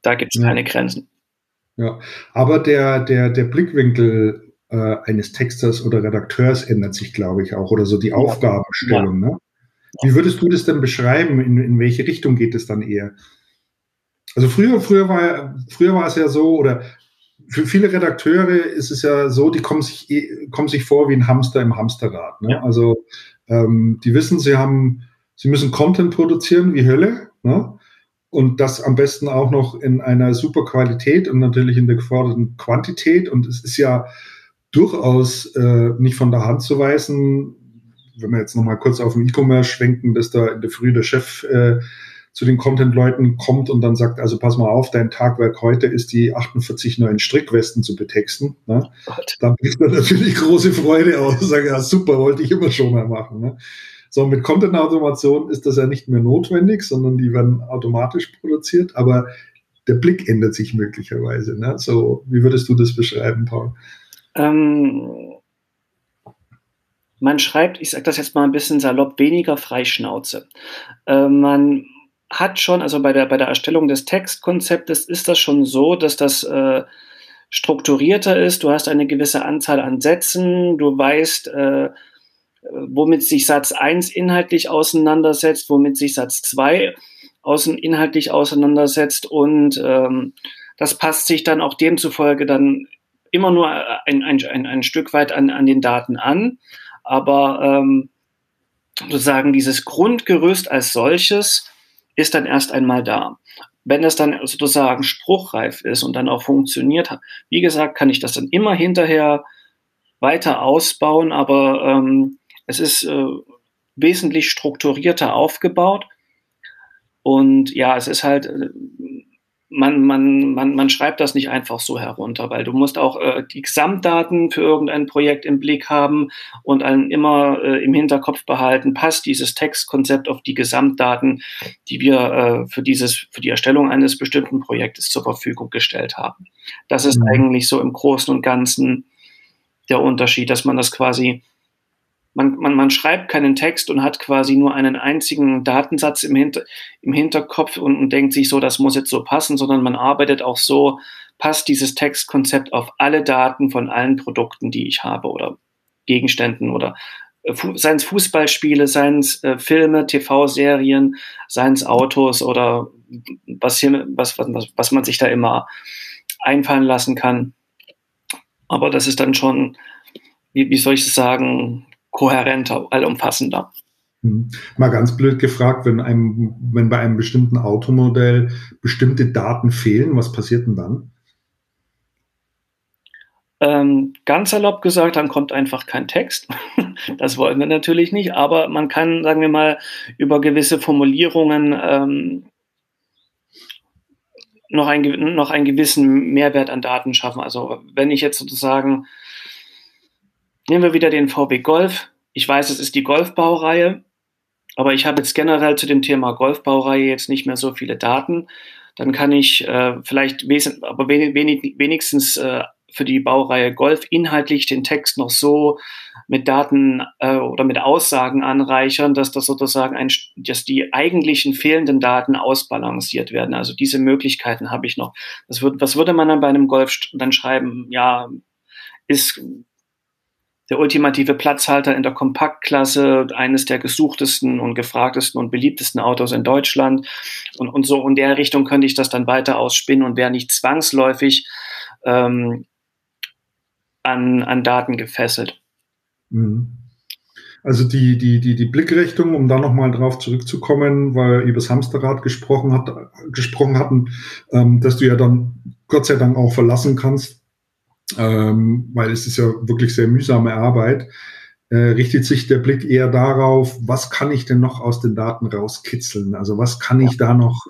da gibt es keine ja. Grenzen. Ja, aber der, der, der Blickwinkel äh, eines Texters oder Redakteurs ändert sich, glaube ich, auch. Oder so die ja. Aufgabenstellung. Ja. Ne? Wie würdest du das denn beschreiben? In, in welche Richtung geht es dann eher? Also früher, früher, war, früher war es ja so, oder für viele Redakteure ist es ja so, die kommen sich, kommen sich vor wie ein Hamster im Hamsterrad. Ne? Ja. Also ähm, die wissen, sie haben, sie müssen Content produzieren wie Hölle, ne? Und das am besten auch noch in einer super Qualität und natürlich in der geforderten Quantität. Und es ist ja durchaus äh, nicht von der Hand zu weisen, wenn wir jetzt nochmal kurz auf den E-Commerce schwenken, dass da in der Früh der Chef äh, zu den Content-Leuten kommt und dann sagt, also pass mal auf, dein Tagwerk heute ist die achtundvierzig neuen Strickwesten zu betexten. Ne? Da bringt man natürlich große Freude aus und sagt, ja super, wollte ich immer schon mal machen. Ne? So, mit Content-Automation ist das ja nicht mehr notwendig, sondern die werden automatisch produziert, aber der Blick ändert sich möglicherweise. Ne? So, wie würdest du das beschreiben, Paul? Ähm, Man schreibt, ich sage das jetzt mal ein bisschen salopp, weniger Freischnauze. Äh, man hat schon, also bei der, bei der Erstellung des Textkonzeptes ist das schon so, dass das äh, strukturierter ist. Du hast eine gewisse Anzahl an Sätzen, du weißt, äh, womit sich Satz eins inhaltlich auseinandersetzt, womit sich Satz zwei außen inhaltlich auseinandersetzt, und ähm, das passt sich dann auch demzufolge dann immer nur ein, ein, ein, ein Stück weit an, an den Daten an, aber ähm, sozusagen dieses Grundgerüst als solches ist dann erst einmal da. Wenn das dann sozusagen spruchreif ist und dann auch funktioniert, wie gesagt, kann ich das dann immer hinterher weiter ausbauen, aber ähm, es ist äh, wesentlich strukturierter aufgebaut. Und ja, es ist halt, man, man, man, man schreibt das nicht einfach so herunter, weil du musst auch äh, die Gesamtdaten für irgendein Projekt im Blick haben und einen immer äh, im Hinterkopf behalten, passt dieses Textkonzept auf die Gesamtdaten, die wir äh, für, dieses, für die Erstellung eines bestimmten Projektes zur Verfügung gestellt haben. Das ist mhm. eigentlich so im Großen und Ganzen der Unterschied, dass man das quasi, man, man, man schreibt keinen Text und hat quasi nur einen einzigen Datensatz im, Hinter, im Hinterkopf und, und denkt sich so, das muss jetzt so passen, sondern man arbeitet auch so, passt dieses Textkonzept auf alle Daten von allen Produkten, die ich habe oder Gegenständen oder äh, seien es Fußballspiele, seien es äh, Filme, T V-Serien, seien es Autos oder was, hier, was, was, was man sich da immer einfallen lassen kann. Aber das ist dann schon, wie, wie soll ich es sagen, kohärenter, allumfassender. Mal ganz blöd gefragt, wenn einem, wenn bei einem bestimmten Automodell bestimmte Daten fehlen, was passiert denn dann? Ähm, ganz salopp gesagt, dann kommt einfach kein Text. Das wollen wir natürlich nicht, aber man kann, sagen wir mal, über gewisse Formulierungen ähm, noch einen, noch einen gewissen Mehrwert an Daten schaffen. Also wenn ich jetzt sozusagen, nehmen wir wieder den V W Golf. Ich weiß, es ist die Golfbaureihe, aber ich habe jetzt generell zu dem Thema Golfbaureihe jetzt nicht mehr so viele Daten. Dann kann ich äh, vielleicht wes- aber wenig, wenig, wenigstens äh, für die Baureihe Golf inhaltlich den Text noch so mit Daten äh, oder mit Aussagen anreichern, dass das sozusagen ein, dass die eigentlichen fehlenden Daten ausbalanciert werden. Also diese Möglichkeiten habe ich noch. Das würd, was würde man dann bei einem Golf dann schreiben? Ja, ist der ultimative Platzhalter in der Kompaktklasse, eines der gesuchtesten und gefragtesten und beliebtesten Autos in Deutschland. Und, und so in der Richtung könnte ich das dann weiter ausspinnen und wäre nicht zwangsläufig ähm, an, an Daten gefesselt. Also die, die, die, die Blickrichtung, um da nochmal drauf zurückzukommen, weil ihr über das Hamsterrad gesprochen, hat, gesprochen hatten, ähm, dass du ja dann Gott sei Dank auch verlassen kannst, ähm, weil es ist ja wirklich sehr mühsame Arbeit, äh, richtet sich der Blick eher darauf, was kann ich denn noch aus den Daten rauskitzeln? Also was kann ich da noch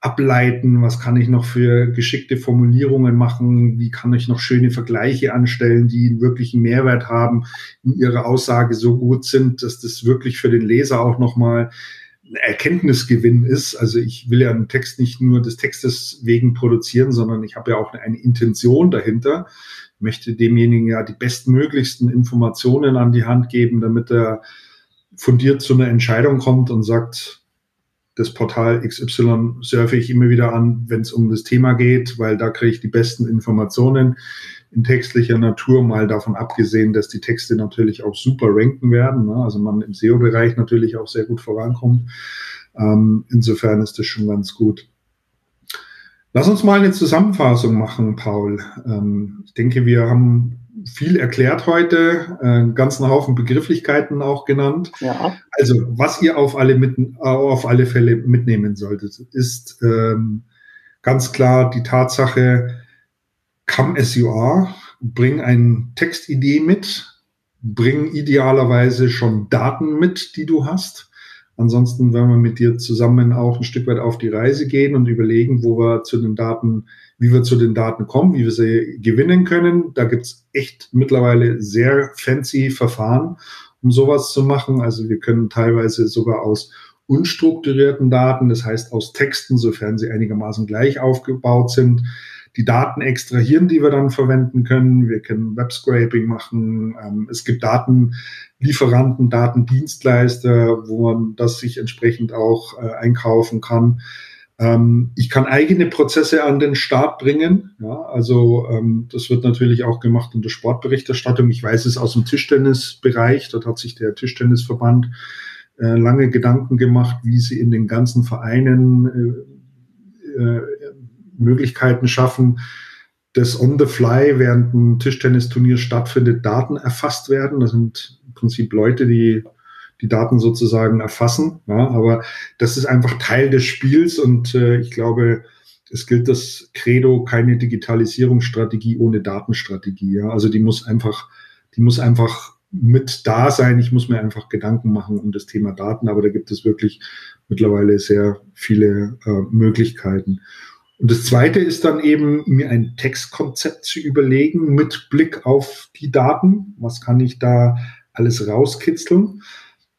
ableiten, was kann ich noch für geschickte Formulierungen machen, wie kann ich noch schöne Vergleiche anstellen, die einen wirklichen Mehrwert haben, in ihrer Aussage so gut sind, dass das wirklich für den Leser auch nochmal ein Erkenntnisgewinn ist. Also ich will ja einen Text nicht nur des Textes wegen produzieren, sondern ich habe ja auch eine Intention dahinter. Ich möchte demjenigen ja die bestmöglichsten Informationen an die Hand geben, damit er fundiert zu einer Entscheidung kommt und sagt, das Portal X Y surfe ich immer wieder an, wenn es um das Thema geht, weil da kriege ich die besten Informationen in textlicher Natur, mal davon abgesehen, dass die Texte natürlich auch super ranken werden, ne? Also man im S E O-Bereich natürlich auch sehr gut vorankommt. Ähm, insofern ist das schon ganz gut. Lass uns mal eine Zusammenfassung machen, Paul. Ähm, ich denke, wir haben viel erklärt heute, äh, einen ganzen Haufen Begrifflichkeiten auch genannt. Ja. Also, was ihr auf alle, mit, auf alle Fälle mitnehmen solltet, ist ähm, ganz klar die Tatsache, come as you are, bring eine Textidee mit, bring idealerweise schon Daten mit, die du hast. Ansonsten werden wir mit dir zusammen auch ein Stück weit auf die Reise gehen und überlegen, wo wir zu den Daten, wie wir zu den Daten kommen, wie wir sie gewinnen können. Da gibt's echt mittlerweile sehr fancy Verfahren, um sowas zu machen. Also wir können teilweise sogar aus unstrukturierten Daten, das heißt aus Texten, sofern sie einigermaßen gleich aufgebaut sind, die Daten extrahieren, die wir dann verwenden können. Wir können Web-Scraping machen. Ähm, es gibt Datenlieferanten, Datendienstleister, wo man das sich entsprechend auch äh, einkaufen kann. Ähm, ich kann eigene Prozesse an den Start bringen. Ja, also ähm, das wird natürlich auch gemacht in der Sportberichterstattung. Ich weiß es aus dem Tischtennisbereich. Dort hat sich der Tischtennisverband äh, lange Gedanken gemacht, wie sie in den ganzen Vereinen äh, äh, Möglichkeiten schaffen, dass on the fly, während ein Tischtennisturnier stattfindet, Daten erfasst werden. Das sind im Prinzip Leute, die die Daten sozusagen erfassen. Ja, aber das ist einfach Teil des Spiels und äh, ich glaube, es gilt das Credo, keine Digitalisierungsstrategie ohne Datenstrategie. Ja? Also die muss einfach, die muss einfach mit da sein. Ich muss mir einfach Gedanken machen um das Thema Daten, aber da gibt es wirklich mittlerweile sehr viele äh, Möglichkeiten. Und das Zweite ist dann eben, mir ein Textkonzept zu überlegen mit Blick auf die Daten. Was kann ich da alles rauskitzeln?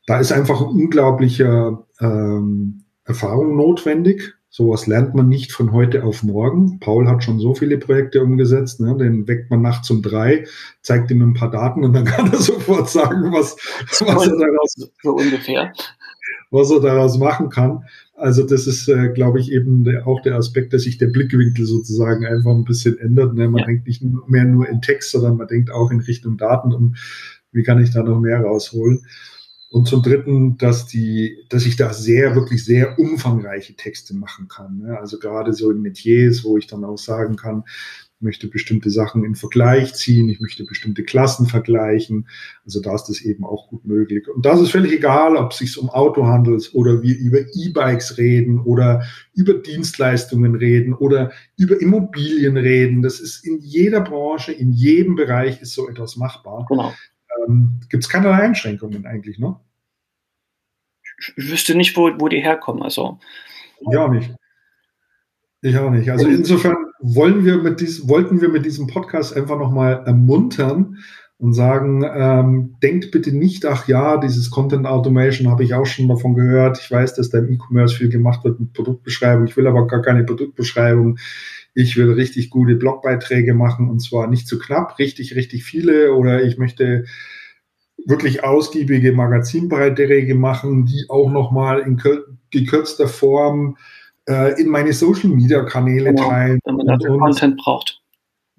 Da ist einfach ein unglaublicher ähm, Erfahrung notwendig. Sowas lernt man nicht von heute auf morgen. Paul hat schon so viele Projekte umgesetzt, ne? Den weckt man nachts um drei, zeigt ihm ein paar Daten und dann kann er sofort sagen, was, was, er, daraus, so ungefähr. was er daraus machen kann. Also das ist, äh, glaube ich, eben der, auch der Aspekt, dass sich der Blickwinkel sozusagen einfach ein bisschen ändert. Ne? Man ja. denkt nicht mehr nur in Text, sondern man denkt auch in Richtung Daten und wie kann ich da noch mehr rausholen. Und zum Dritten, dass die, dass ich da sehr, wirklich sehr umfangreiche Texte machen kann. Ne? Also gerade so in Metiers, wo ich dann auch sagen kann, ich möchte bestimmte Sachen in Vergleich ziehen, ich möchte bestimmte Klassen vergleichen. Also da ist das eben auch gut möglich. Und das ist völlig egal, ob es sich um Auto handelt oder wir über E-Bikes reden oder über Dienstleistungen reden oder über Immobilien reden. Das ist in jeder Branche, in jedem Bereich ist so etwas machbar. Genau. Ähm, gibt es keinerlei Einschränkungen eigentlich, ne? Ich wüsste nicht, wo, wo die herkommen. Also. Ich auch nicht. Ich auch nicht. Also insofern wollen wir mit diesem, wollten wir mit diesem Podcast einfach nochmal ermuntern und sagen, ähm, denkt bitte nicht, ach ja, dieses Content Automation habe ich auch schon davon gehört. Ich weiß, dass da im E-Commerce viel gemacht wird mit Produktbeschreibung. Ich will aber gar keine Produktbeschreibung. Ich will richtig gute Blogbeiträge machen und zwar nicht zu knapp, richtig, richtig viele oder ich möchte wirklich ausgiebige Magazinbeiträge machen, die auch nochmal in gekürzter Form äh, in meine Social-Media-Kanäle genau, teilen. Wenn man dafür Content braucht.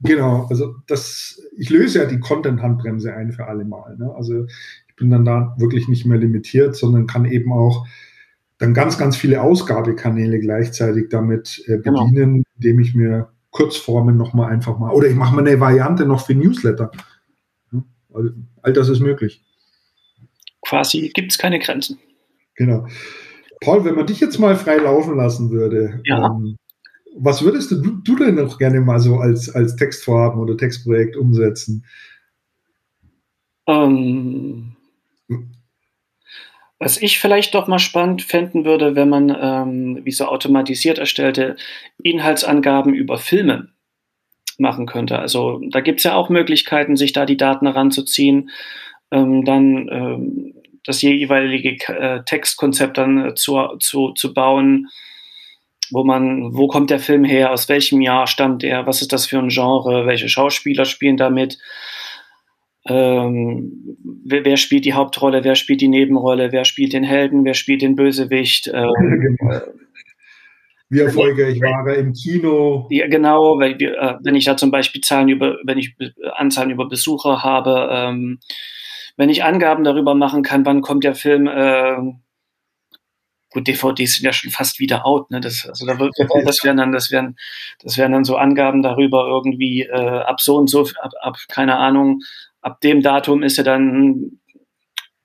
Genau, also das, ich löse ja die Content-Handbremse ein für alle Mal. Ne? Also ich bin dann da wirklich nicht mehr limitiert, sondern kann eben auch dann ganz, ganz viele Ausgabekanäle gleichzeitig damit äh, bedienen, genau. indem ich mir Kurzformen nochmal einfach mal, oder ich mache mal eine Variante noch für Newsletter. Also, all das ist möglich. Quasi gibt es keine Grenzen. Genau. Paul, wenn man dich jetzt mal frei laufen lassen würde, ja. ähm, was würdest du, du denn noch gerne mal so als, als Textvorhaben oder Textprojekt umsetzen? Ähm, was ich vielleicht doch mal spannend fänden würde, wenn man ähm, wie so automatisiert erstellte Inhaltsangaben über Filme machen könnte. Also da gibt es ja auch Möglichkeiten, sich da die Daten heranzuziehen, ähm, dann ähm, das jeweilige äh, Textkonzept dann äh, zu, zu, zu bauen, wo man, wo kommt der Film her, aus welchem Jahr stammt er, was ist das für ein Genre, welche Schauspieler spielen damit, ähm, wer, wer spielt die Hauptrolle, wer spielt die Nebenrolle, wer spielt den Helden, wer spielt den Bösewicht, ähm, äh, wie erfolgreich war er im Kino? Ja, genau, weil wir, äh, wenn ich da zum Beispiel Zahlen über, wenn ich Be- Anzahlen über Besucher habe, ähm, wenn ich Angaben darüber machen kann, wann kommt der Film, äh, gut, D V Ds sind ja schon fast wieder out, ne? Das, also da wird, das wären dann, das wären, das wären dann so Angaben darüber irgendwie, äh, ab so und so, ab, ab, keine Ahnung, ab dem Datum ist er dann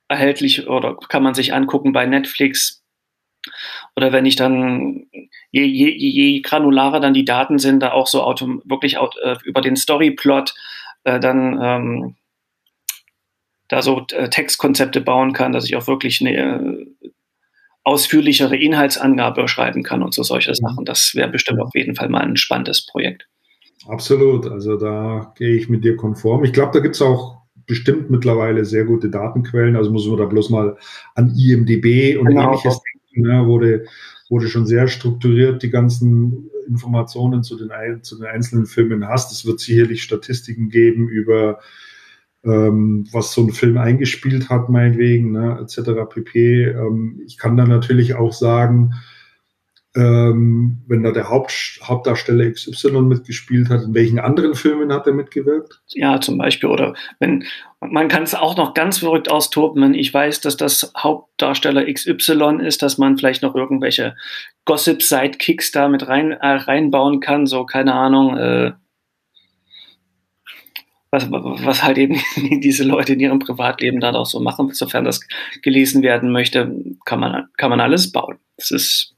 erhältlich oder kann man sich angucken bei Netflix. Oder wenn ich dann, je, je, je granularer dann die Daten sind, da auch so autom- wirklich aut- über den Storyplot äh, dann ähm, da so äh, Textkonzepte bauen kann, dass ich auch wirklich eine äh, ausführlichere Inhaltsangabe schreiben kann und so solche Sachen. Das wäre bestimmt auf jeden Fall mal ein spannendes Projekt. Absolut, also da gehe ich mit dir konform. Ich glaube, da gibt es auch bestimmt mittlerweile sehr gute Datenquellen, also müssen wir da bloß mal an I M D b und genau. ähnliches denken. Ne, wurde, wurde schon sehr strukturiert, die ganzen Informationen zu den, zu den einzelnen Filmen hast. Es wird sicherlich Statistiken geben über ähm, was so ein Film eingespielt hat, meinetwegen, ne, et cetera pp. Ähm, ich kann da natürlich auch sagen, ähm, wenn da der Haupt, Hauptdarsteller X Y mitgespielt hat, in welchen anderen Filmen hat er mitgewirkt? Ja, zum Beispiel. Oder wenn man kann es auch noch ganz verrückt austoben, wenn ich weiß, dass das Hauptdarsteller X Y ist, dass man vielleicht noch irgendwelche Gossip-Sidekicks da mit rein, äh, reinbauen kann. So, keine Ahnung, äh, was, was halt eben diese Leute in ihrem Privatleben dann auch so machen. Sofern das gelesen werden möchte, kann man, kann man alles bauen. Das ist...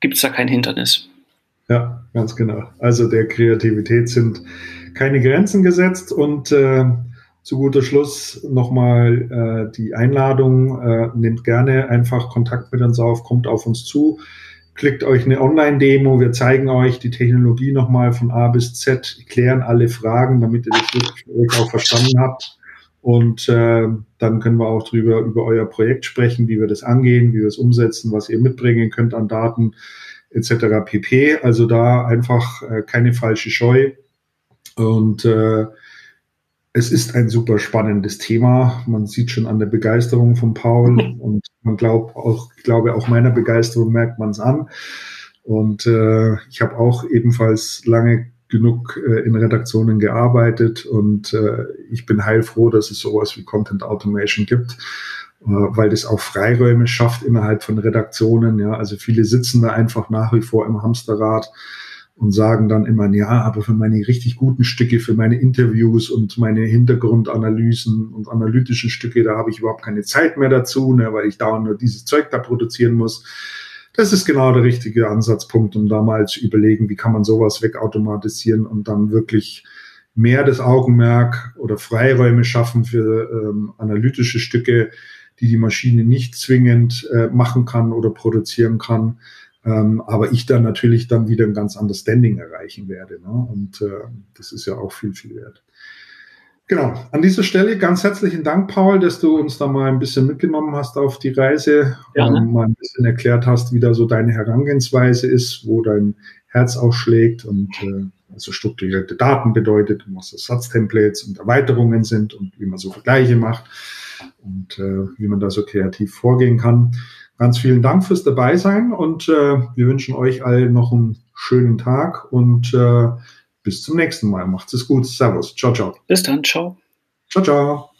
gibt es da kein Hindernis. Ja, ganz genau. Also der Kreativität sind keine Grenzen gesetzt und äh, zu guter Schluss nochmal äh, die Einladung, äh, nehmt gerne einfach Kontakt mit uns auf, kommt auf uns zu, klickt euch eine Online-Demo, wir zeigen euch die Technologie nochmal von A bis Z, klären alle Fragen, damit ihr das wirklich auch verstanden habt. Und äh, dann können wir auch drüber über euer Projekt sprechen, wie wir das angehen, wie wir es umsetzen, was ihr mitbringen könnt an Daten et cetera pp. Also da einfach äh, keine falsche Scheu. Und äh, es ist ein super spannendes Thema. Man sieht schon an der Begeisterung von Paul und man glaubt auch, ich glaube auch meiner Begeisterung merkt man es an. Und äh, ich habe auch ebenfalls lange genug äh, in Redaktionen gearbeitet und äh, ich bin heilfroh, dass es sowas wie Content Automation gibt, äh, weil das auch Freiräume schafft innerhalb von Redaktionen. Ja, also viele sitzen da einfach nach wie vor im Hamsterrad und sagen dann immer, ja, aber für meine richtig guten Stücke, für meine Interviews und meine Hintergrundanalysen und analytischen Stücke, da habe ich überhaupt keine Zeit mehr dazu, ne, weil ich dauernd nur dieses Zeug da produzieren muss. Das ist genau der richtige Ansatzpunkt, um da mal zu überlegen, wie kann man sowas wegautomatisieren und dann wirklich mehr das Augenmerk oder Freiräume schaffen für ähm, analytische Stücke, die die Maschine nicht zwingend äh, machen kann oder produzieren kann, ähm, aber ich dann natürlich dann wieder ein ganz anderes Standing erreichen werde, ne? Und äh, das ist ja auch viel, viel wert. Genau, an dieser Stelle ganz herzlichen Dank, Paul, dass du uns da mal ein bisschen mitgenommen hast auf die Reise, ja, ne? ähm, mal ein bisschen erklärt hast, wie da so deine Herangehensweise ist, wo dein Herz auch schlägt und äh, also strukturierte Daten bedeutet und was das Satztemplates und Erweiterungen sind und wie man so Vergleiche macht und äh, wie man da so kreativ vorgehen kann. Ganz vielen Dank fürs Dabeisein und äh, wir wünschen euch allen noch einen schönen Tag und äh, bis zum nächsten Mal. Macht's es gut. Servus. Ciao, ciao. Bis dann. Ciao. Ciao, ciao.